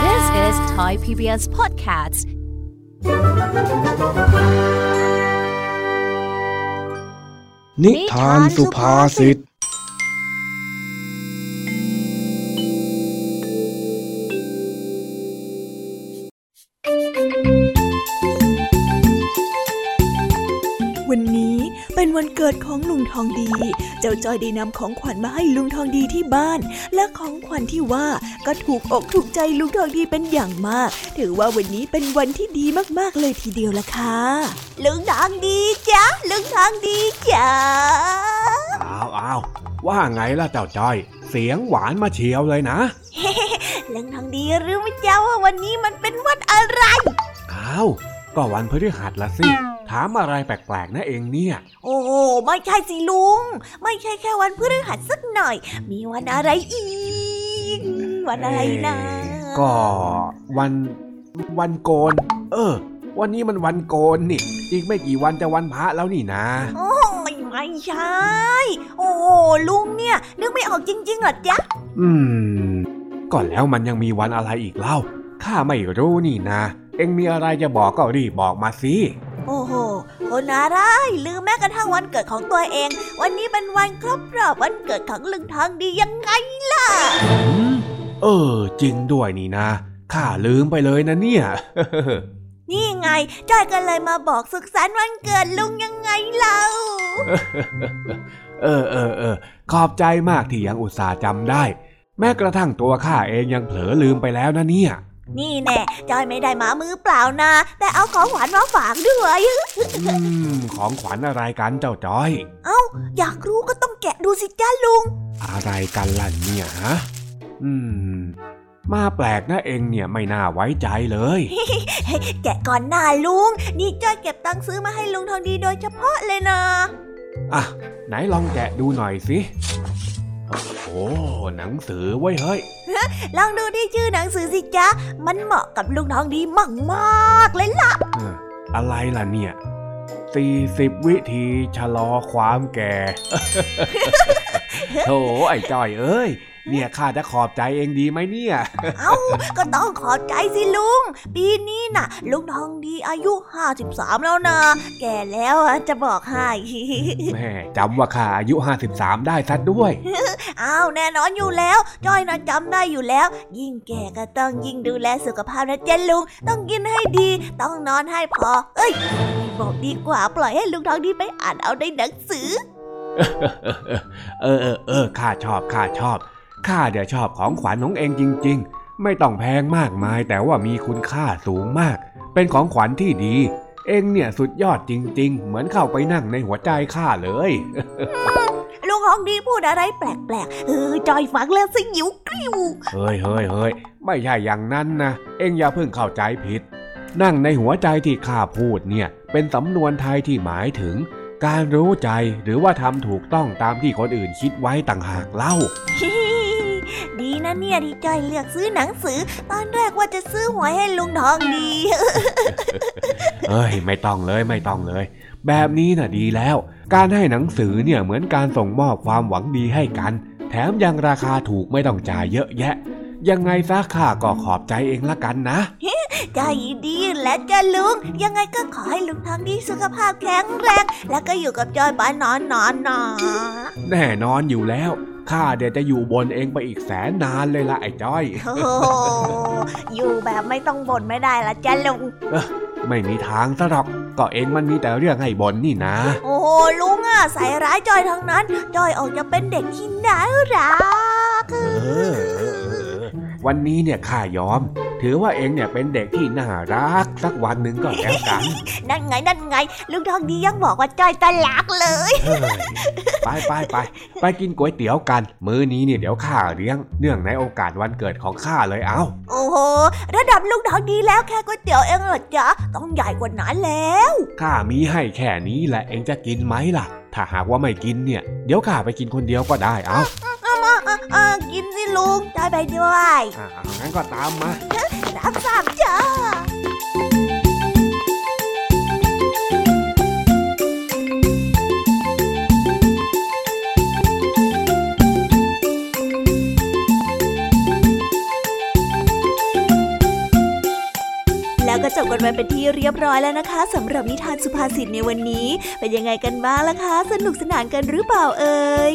This is Thai พี บี เอส Podcastนิทานสุภาษิตวันนี้เป็นวันเกิดของลุงทองดีเจ้าจอยได้นำของขวัญมาให้ลุงทองดีที่บ้านและของขวัญที่ว่าก็ถูกอกถูกใจลุงทองดีเป็นอย่างมากถือว่าวันนี้เป็นวันที่ดีมากๆเลยทีเดียวล่ะค่ะลุงทองดีจ้ะลุงทองดีจ้ะอ้าว ว่าไงล่ะเจ้าจ้อยเสียงหวานมาเชียวเลยนะลุงทองดีรู้ไหมเจ้าว่าวันนี้มันเป็นวันอะไรอ้าวก็วันพฤหัสละสิถามอะไรแปลกๆนะเองเนี่ยโอ้ไม่ใช่สิลุงไม่ใช่แค่วันพฤหัสสักหน่อยมีวันอะไรอีกวันอะไรนะก็วันวันโกนเออวันนี้มันวันโกนนี่อีกไม่กี่วันจะวันพระแล้วนี่นะโอ้ยไม่ใช่โอ้ลุงเนี่ยนึกไม่ออกจริงๆหรอจ๊ะอืมก่อนแล้วมันยังมีวันอะไรอีกเล่าข้าไม่รู้นี่นะเอ็งมีอะไรจะบอกก็รีบบอกมาสิโอ้โหคนอะไรลืมแม้กระทั่งวันเกิดของตัวเองวันนี้เป็นวันครบรอบวันเกิดของลุงทองดียังไงล่ะเออจริงด้วยนี่นะข้าลืมไปเลยนะเนี่ย นี่ไงจ้อยก็เลยมาบอกสุขสันต์วันเกิดลุงยังไงเล่า เออเออเออขอบใจมากที่ยังอุตส่าห์จำได้แม้กระทั่งตัวข้าเองยังเผลอลืมไปแล้วนะเนี่ยนี่แน่จอยไม่ได้มามือเปล่านะแต่เอาของขวัญมาฝากด้วยอืมของขวัญอะไรกันเจ้าจอยเอ้าอยากรู้ก็ต้องแกะดูสิจ้าลุงอะไรกันล่ะเนี่ยฮะอืมมาแปลกนะเองเนี่ยไม่น่าไว้ใจเลยแกะก่อนหน้าลุงนี่จ้อยเก็บตังค์ซื้อมาให้ลุงทองดีโดยเฉพาะเลยนะอ่ะไหนลองแกะดูหน่อยสิโอ้หนังสือไว้เฮ้ยลองดูที่ชื่อหนังสือสิจ๊ะมันเหมาะกับลุงทองดีมากมากเลยล่ะอะไรล่ะเนี่ยสี่สิบวิธีชะลอความแก่ โธ่ไอ้จ้อยเอ้ยเนี่ยข้าจะขอบใจเองดีไหมเนี่ยเอ้าก็ต้องขอบใจสิลุงปีนี้น่ะลุงทองดีอายุห้าสิบสามแล้วนะแก่แล้วจะบอกให้แม่จำว่าข้าอายุห้าสิบสามได้ซะด้วยเอ้าแน่นอนอยู่แล้วจ้อยน่ะจำได้อยู่แล้วยิ่งแก่ก็ต้องยิ่งดูแลสุขภาพนะเจ้าลุงต้องกินให้ดีต้องนอนให้พอเอ้ยบอกดีกว่าปล่อยให้ลุงทองดีไปอ่านเอาในหนังสือเออเออเออข้าชอบข้าชอบข้าเดี๋ยวชอบของขวัญของเองจริงๆไม่ต้องแพงมากมายแต่ว่ามีคุณค่าสูงมากเป็นของขวัญที่ดีเองเนี่ยสุดยอดจริงๆเหมือนเข้าไปนั่งในหัวใจข้าเลยลุงทองดีพูดอะไรแปลกๆเออจอยฟังแล้วสิหิวกริ้วเฮ้ยเฮ้ยเฮ้ยไม่ใช่อย่างนั้นนะเองอย่าเพิ่งเข้าใจผิดนั่งในหัวใจที่ข้าพูดเนี่ยเป็นสำนวนไทยที่หมายถึงการรู้ใจหรือว่าทำถูกต้องตามที่คนอื่นคิดไว้ต่างหากเล่าดีนะเนี่ยที่จ้อยเลือกซื้อหนังสือตอนแรกว่าจะซื้อหวยให้ลุงทองดีเอ้ยไม่ต้องเลยไม่ต้องเลยแบบนี้น่ะดีแล้วการให้หนังสือเนี่ยเหมือนการส่งมอบความหวังดีให้กันแถมยังราคาถูกไม่ต้องจ่ายเยอะแยะยังไงซะข้าก็ขอบใจเองละกันนะใจดีและจ้าลุงยังไงก็ขอให้ลุงทองดีสุขภาพแข็งแรงแล้วก็อยู่กับจ้อยไปนอนนอนนอนแน่นอนอยู่แล้วข้าเดี๋ยวจะอยู่บนเองไปอีกแสนนานเลยล่ะไอ้จ้อยโอ้อยู่แบบไม่ต้องบ่นไม่ได้ละจ้ะลุงไม่มีทางซะหรอกก็เองมันมีแต่เรื่องให้บ่นนี่นะโอ้ลุงอ่ะใส่ร้ายจ้อยทั้งนั้นจ้อยออกจะเป็นเด็กที่น่ารักวันนี้เนี่ยข้ายอมถือว่าเองเนี่ยเป็นเด็กที่น่ารักสักวันหนึ่งก็แล้วกันนั่นไงนั่นไงลุงทองดียังบอกว่าจ้อยตาลักเลยไปไปไปไปกินก๋วยเตี๋ยวกันมื้อนี้เนี่ยเดี๋ยวข้าเลี้ยงเนื่องในโอกาสวันเกิดของข้าเลยเอ้าโอ้โหระดับลุงทองดีแล้วแค่ก๋วยเตี๋ยวเองเหรอจ๊ะต้องใหญ่กว่านั้นแล้วข้ามีให้แค่นี้แหละเองจะกินไหมล่ะถ้าหากว่าไม่กินเนี่ยเดี๋ยวข้าไปกินคนเดียวก็ได้เอ้ากินสิลุงได้ไปด้วยอ่างั้นก็ตามมารับทราบจ้าแล้วก็จบกันไปเป็นที่เรียบร้อยแล้วนะคะสำหรับนิทานสุภาษิตในวันนี้เป็นยังไงกันบ้างล่ะคะสนุกสนานกันหรือเปล่าเอ่ย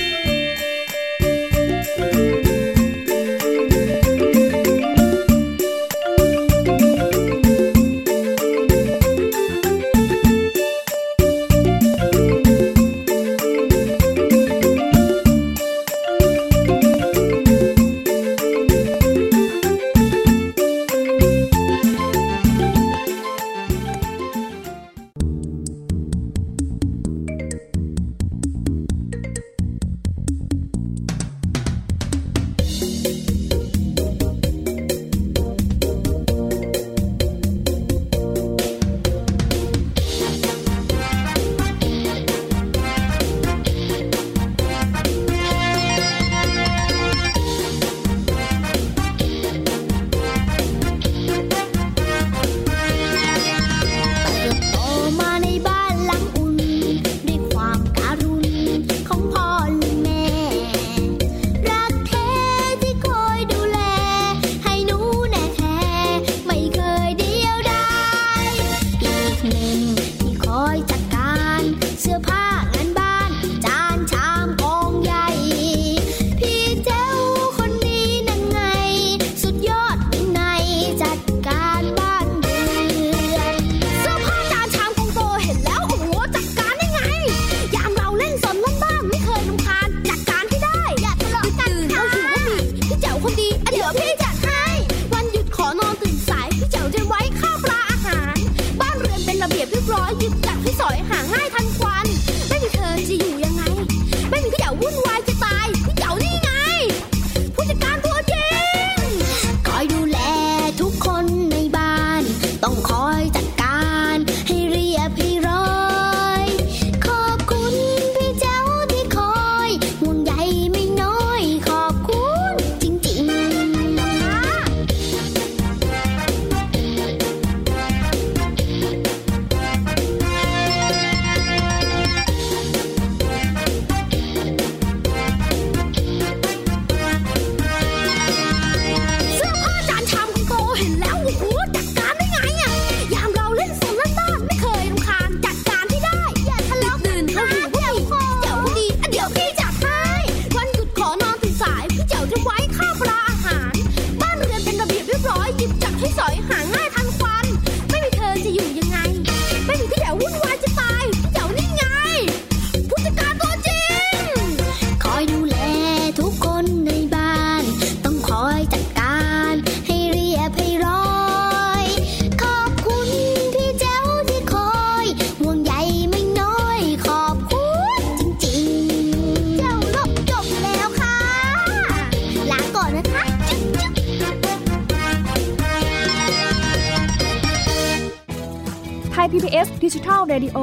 Digital Radio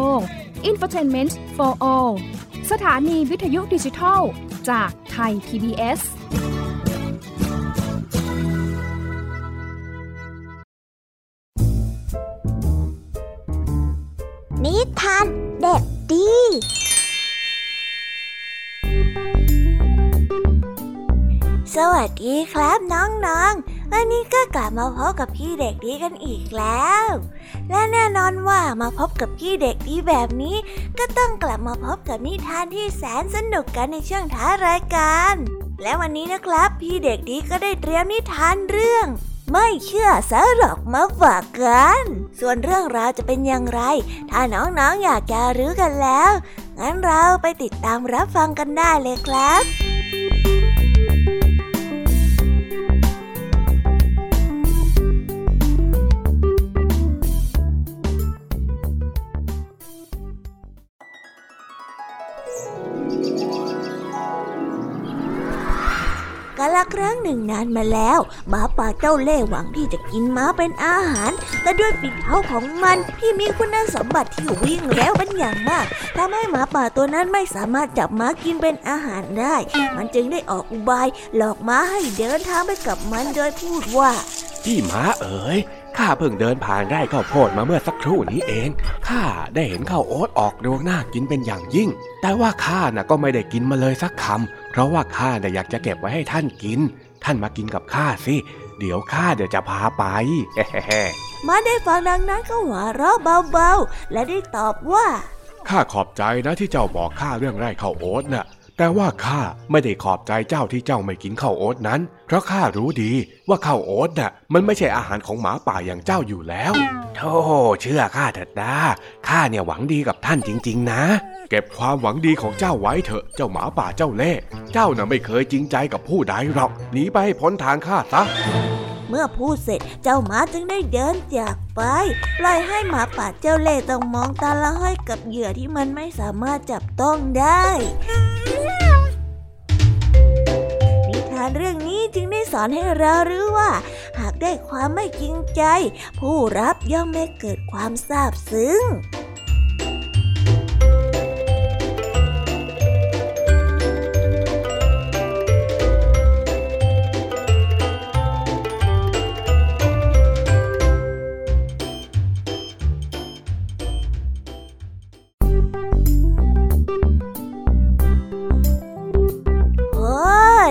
Infotainment for All สถานีวิทยุดิจิทัลจากไทย พี บี เอสนิทานเด็กดีสวัสดีครับน้องๆวันนี้ก็กลับมาพบกับพี่เด็กดีกันอีกแล้วและแน่นอนว่ามาพบกับพี่เด็กดีแบบนี้ก็ต้องกลับมาพบกับนิทานที่แสนสนุกกันในช่วงท้ายรายการและวันนี้นะครับพี่เด็กดีก็ได้เตรียมนิทานเรื่องไม่เชื่อซะหรอกมาฝากกันส่วนเรื่องราวจะเป็นอย่างไรถ้าน้องๆ อ, อยากจะรู้กันแล้วงั้นเราไปติดตามรับฟังกันได้เลยครับกาลครั้งหนึ่งนานมาแล้วหมาป่าเจ้าเล่ห์หวังที่จะกินม้าเป็นอาหารแต่ด้วยฝีเท้าของมันที่มีคุณสมบัติที่วิ่งเร็วเป็นอย่างมากทำให้หมาป่าตัวนั้นไม่สามารถจับม้ากินเป็นอาหารได้มันจึงได้ออกอุบายหลอกม้าให้เดินทางไปกับมันโดยพูดว่าพี่ม้าเอ๋ยข้าเพิ่งเดินผ่านไร่ข้าวโพดมาเมื่อสักครู่นี้เองข้าได้เห็นข้าวโอ๊ตออกดวงน่ากินเป็นอย่างยิ่งแต่ว่าข้าน่ะก็ไม่ได้กินมาเลยสักคำเพราะว่าข้าน่ะอยากจะเก็บไว้ให้ท่านกินท่านมากินกับข้าสิเดี๋ยวข้าเดี๋ยวจะพาไปมาได้ฟังดังนั้นก็หัวเราะเบาๆและได้ตอบว่าข้าขอบใจนะที่เจ้าบอกข้าเรื่องไร่ข้าวโอ๊ตน่ะแต่ว่าข้าไม่ได้ขอบใจเจ้าที่เจ้าไม่กินข้าวโอ๊ตนั้นเพราะข้ารู้ดีว่าข้าวโอ๊ตน่ะมันไม่ใช่อาหารของหมาป่าอย่างเจ้าอยู่แล้วโธ่เชื่อข้าเถิดนะข้าเนี่ยหวังดีกับท่านจริงๆนะเก็บความหวังดีของเจ้าไว้เถอะเจ้าหมาป่าเจ้าเล่ห์เจ้าน่ะไม่เคยจริงใจกับผู้ใดหรอกหนีไปให้พ้นทางข้าซะเมื่อพูดเสร็จเจ้าหมาจึงได้เดินจากไปปล่อยให้หมาป่าเจ้าเล่ห์ต้องมองตาละห้อยกับเหยื่อที่มันไม่สามารถจับต้องได้นิทานเรื่องนี้จึงได้สอนให้เรารู้ว่าหากได้ความไม่จริงใจผู้รับย่อมไม่เกิดความซาบซึ้ง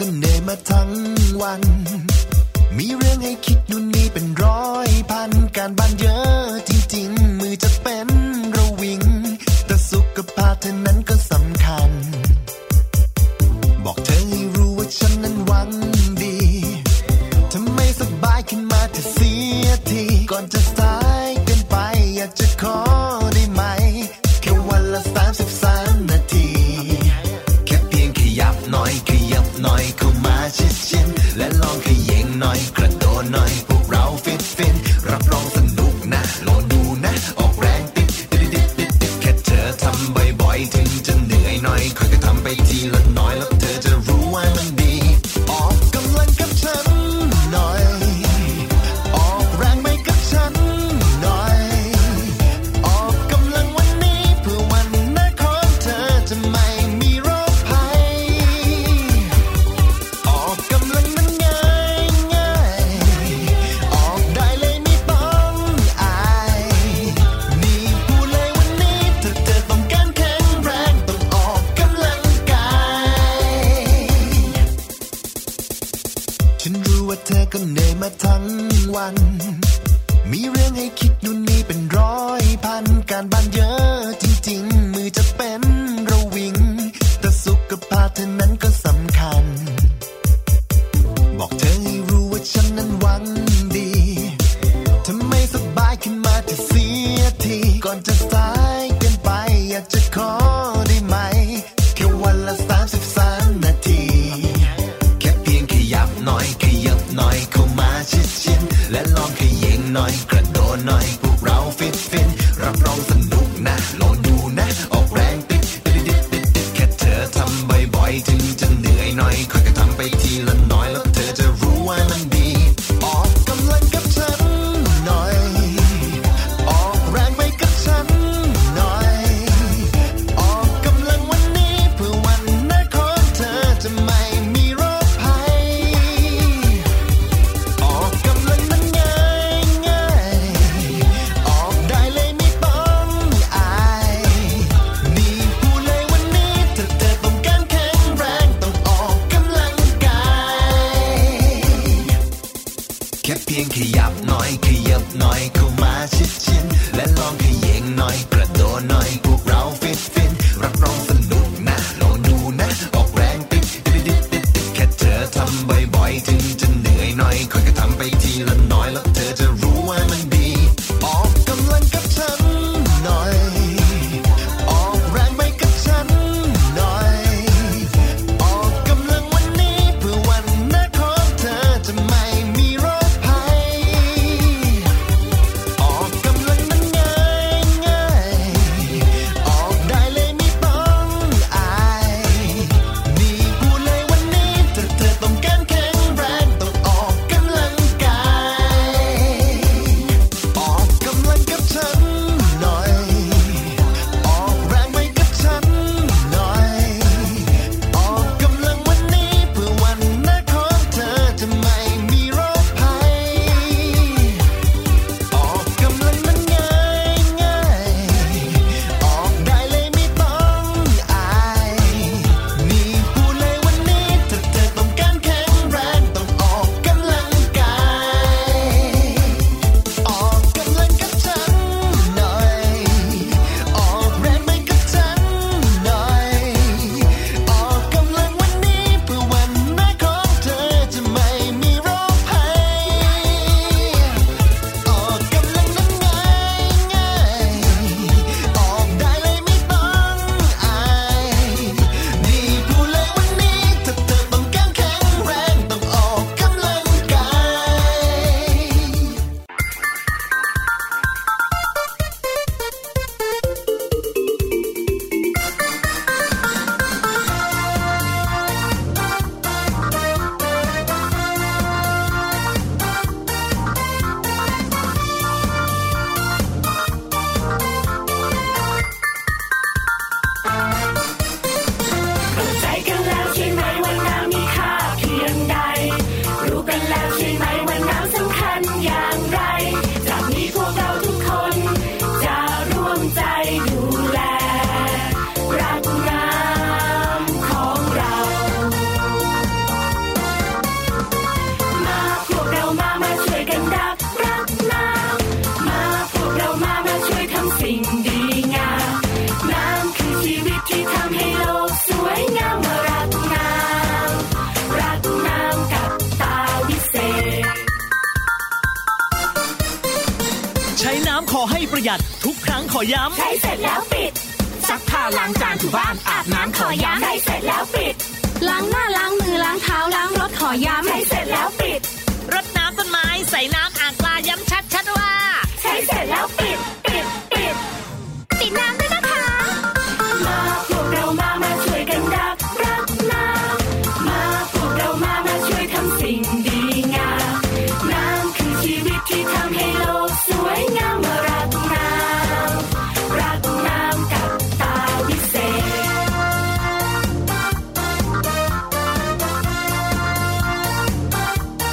ค่อยๆทำไปทีละน้อยแล้วเธอจะรู้ว่ามันดีออกกำลังกับ มาทั้งวันมีเรื่องให้คิดนู่นนี่เป็นร้อยพันการบ้านเยอะจริงๆมือจะเป็นระวิงแต่สุขภาพเธอนั้นก็สำคัญบอกเธอให้รู้ว่าฉันนั้นหวังดีทำไมสบายขึ้นมาที่เสียทีก่อนจะสายเกินไปอยากจะขอได้ไหมแค่วันละสามสิบสามนาทีแค่เพียงขยับหน่อยขยับหน่อยเข้ามาชิดชิดและลองขยิงหน่อยกระโดดหน่อยพวกเราฟิตฟิตรับรองสนุกนะลองดูนะออกแรงติดติดติดติดติดแค่เธอทำบ่อยๆถึงจะเหนื่อยหน่อยค่อยก็ทำไปทีละน้อยแล้วเธอจะรู้ว่ามันดีออกกำลังกับฉันหน่อยออกแรงไปกับฉันหน่อยออกกำลังวันนี้เพื่อวันหน้าของเธอจะไม่มีโรคภัยออกกำลังมันง่ายง่ายออกได้เลยไม่ต้องอายนี่พูดเลยวันนี้ถ้าเธอต้องการแข็งแรงต้องออกกำลังกายแค่เพียงขยับหน่อยขยับหน่อยเข้ามาชิดชิดและลองขยิงหน่อยกระโดดหน่อยพวกเราฟิตฟิตรับรองสนุกนะลองดูนะออกแรงติดติดติดติดติดแค่เธอทำบ่อยๆถึงจะเหนื่อยหน่อยค่อยก็ทำไปทีละน้อยแล้วเธอจะรู้ว่ามันดีออกกำลังกับฉันหน่อยออกแรงไปกับฉันหน่อยออกกำลังวันนี้เพื่อวันหน้าขอ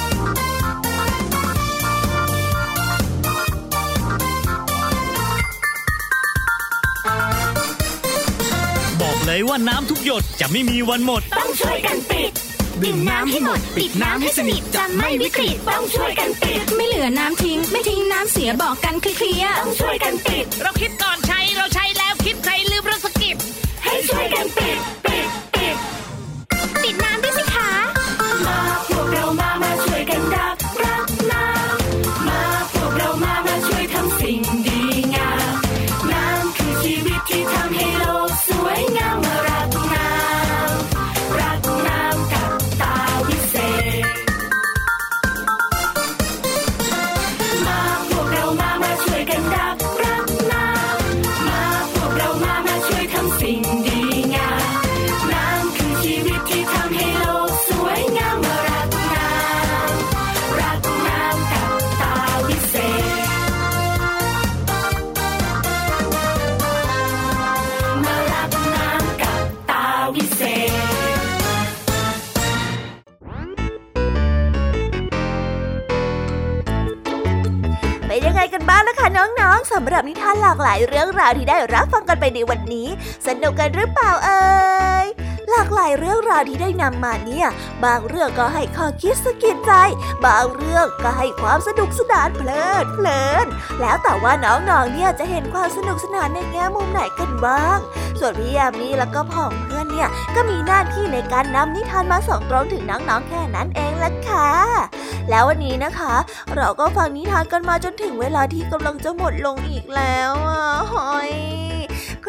งเธอจะไม่มีโรคภัยออกกำลังมันง่ายง่ายออกได้เลยไม่ต้องอายนี่พูดเลยวันนี้ถ้าเธอต้องการแข็งแรงต้องออกกำลังกายออกกำลังกับฉันหน่อยออกแรงไปกับฉันหน่อยออกกำลังวันนี้เพื่อวันหน้าของเธอจะไม่มีโรคภัย ออกกำลังมันง่ายง่ายออกได้เลยไม่ต้องอายนี่พูดเลยวันนี้ถ้าเธอต้องการแข็งแรงต้องออกกำลังกายออกกำลังกับฉันหน่อยออกแรงไปกับฉันหน่อยออกกำลังวันนี้เพื่อวันหน้าของเธอจะไม่มีโรคภัยออกกำลังนั้นง่ายง่ายออกได้เลยไม่ต้องอายนี่พูดเลยวันนี้ถ้าเธอต้องการแข็งแรงต้องออกกำลังกาย เข้าใจกันแล้วใช่ไหมว่าน้ำมีค่าเพียงใด รู้กันแล้วใช่ไหมว่าน้ำสำคัญอย่างไร จากนี้พวกเราทุกคนจะร่วมใจดูแล รักน้ำของเรา มาพวกเรามามาช่วยกันรักรักน้ำ มาพวกเรามามาช่วยทำสิ่งดีงาม น้ำคือชีวิตที่ทำให้โลกสวยงามมารักน้ำรักน้ำกับตาวิเศษ ใช้น้ำขอให้ประหยัดทุกครั้งขอย้ใช้เสร็จแล้วปิด ซักผ้าล้างจานถูบ้านอาบน้ำขอย้ำใช้เสร็จแล้วปิด ล้างหน้าล้างมือล้างเท้าล้างรถขอย้ำใช้เสร็จแล้วปิด รดน้ำต้นไม้ใส่น้ำอ่างปลาย้ำชัดชัดๆว่า ใช้เสร็จแล้วปิดปิดปิด ปิดน้ำด้วยนะคะ มาพวกเรามามาช่วยกันรักรักน้ำ มาพวกเรามามาช่วยทำสิ่งดีงาม น้ำคือชีวิตที่ทำให้โลกสวยงามมารักน้ำรักน้ำกับตาวิเศษ บอกเลยว่าน้ำทุกหยดจะไม่มีวันหมด ต้องช่วยกันปิด ดื่มน้ำให้หมดปิดน้ำให้สนิทจะไม่วิกฤตต้องช่วยกันปิดไม่เหลือน้ำทิ้งไม่ทิ้งน้ำเสียบอกกันเคลียร์ต้องช่วยกันปิดเราคิดก่อนใช้เราใช้แล้วคิดใครลืมเราสกิปให้ช่วยกันปิดปิดปิดปิดน้ำด้วยสิคะมาพวกเรามามาช่วยกันดับรักน้ำมาพวกเรามามาช่วยทำสิ่งดีงามน้ำคือชีวิตที่ทำให้โลกสวยงามมารักน้ำรักน้ำกับตาวิเศษมาพวกเรามามาช่วยกันดับรักน้ำมาพวกเรามามาช่วยทำสิ่งดีงามน้ำคือชีวิตที่ทำให้โลกสวยงามมารักน้ำรักน้ำกับตาวิเศษมารักน้ำกับตาวิเศษเป็นยังไงกันบ้างล่ะคะน้องๆสำหรับนิทานหลากหลายเรื่องราวที่ได้รับฟังกันไปในวันนี้สนุกกันหรือเปล่าเอ่ยหลากหลายเรื่องราวที่ได้นำมาเนี่ยบางเรื่องก็ให้ข้อคิดสะกิดใจบางเรื่องก็ให้ความสนุกสนานเพลิดเพลินแล้วแต่ว่าน้องๆเนี่ยจะเห็นความสนุกสนานในแง่มุมไหนกันบ้างส่วนพี่ยามีแล้วก็พ่องเพื่อนเนี่ยก็มีหน้าที่ในการนำนิทานมาส่งตรงถึงน้องๆแค่นั้นเองล่ะค่ะแล้ววันนี้นะคะเราก็ฟังนิทานกันมาจนถึงเวลาที่กำลังจะหมดลงอีกแล้วอ่ะหอยใค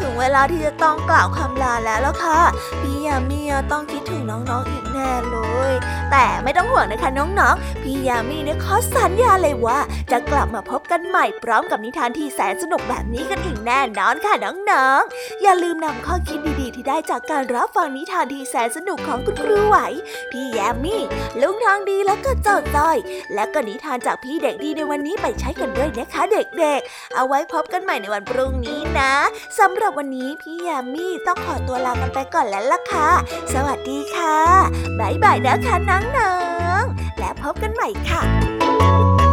ถึงเวลาที่จะต้องกล่าวคำลาแล้วล่ะค่ะพี่ยามีต้องคิดถึงน้องๆ อ, อีกแน่เลยแต่ไม่ต้องห่วงนะคะน้องๆพี่ยามีเนี่ยขอสัญญาเลยว่าจะกลับมาพบกันใหม่พร้อมกับนิทานที่แสนสนุกแบบนี้กันอีกแน่นอนค่ะน้องๆอย่าลืมนำข้อคิดดีๆที่ได้จากการรับฟังนิทานที่แสนสนุกของคุณครูไหวพี่ยามีลุงทองดีแล้วก็เจ้าจ้อยและก็นิทานจากพี่เด็กดีในวันนี้ไปใช้กันด้วยนะคะเด็กๆเอาไว้พบกันใหม่ในวันพรุ่งนี้นะสำหรับวันนี้พี่ยามีต้องขอตัวลากันไปก่อนแล้วล่ะค่ะสวัสดีค่ะบ๊ายบายนะคะน้องๆและพบกันใหม่ค่ะต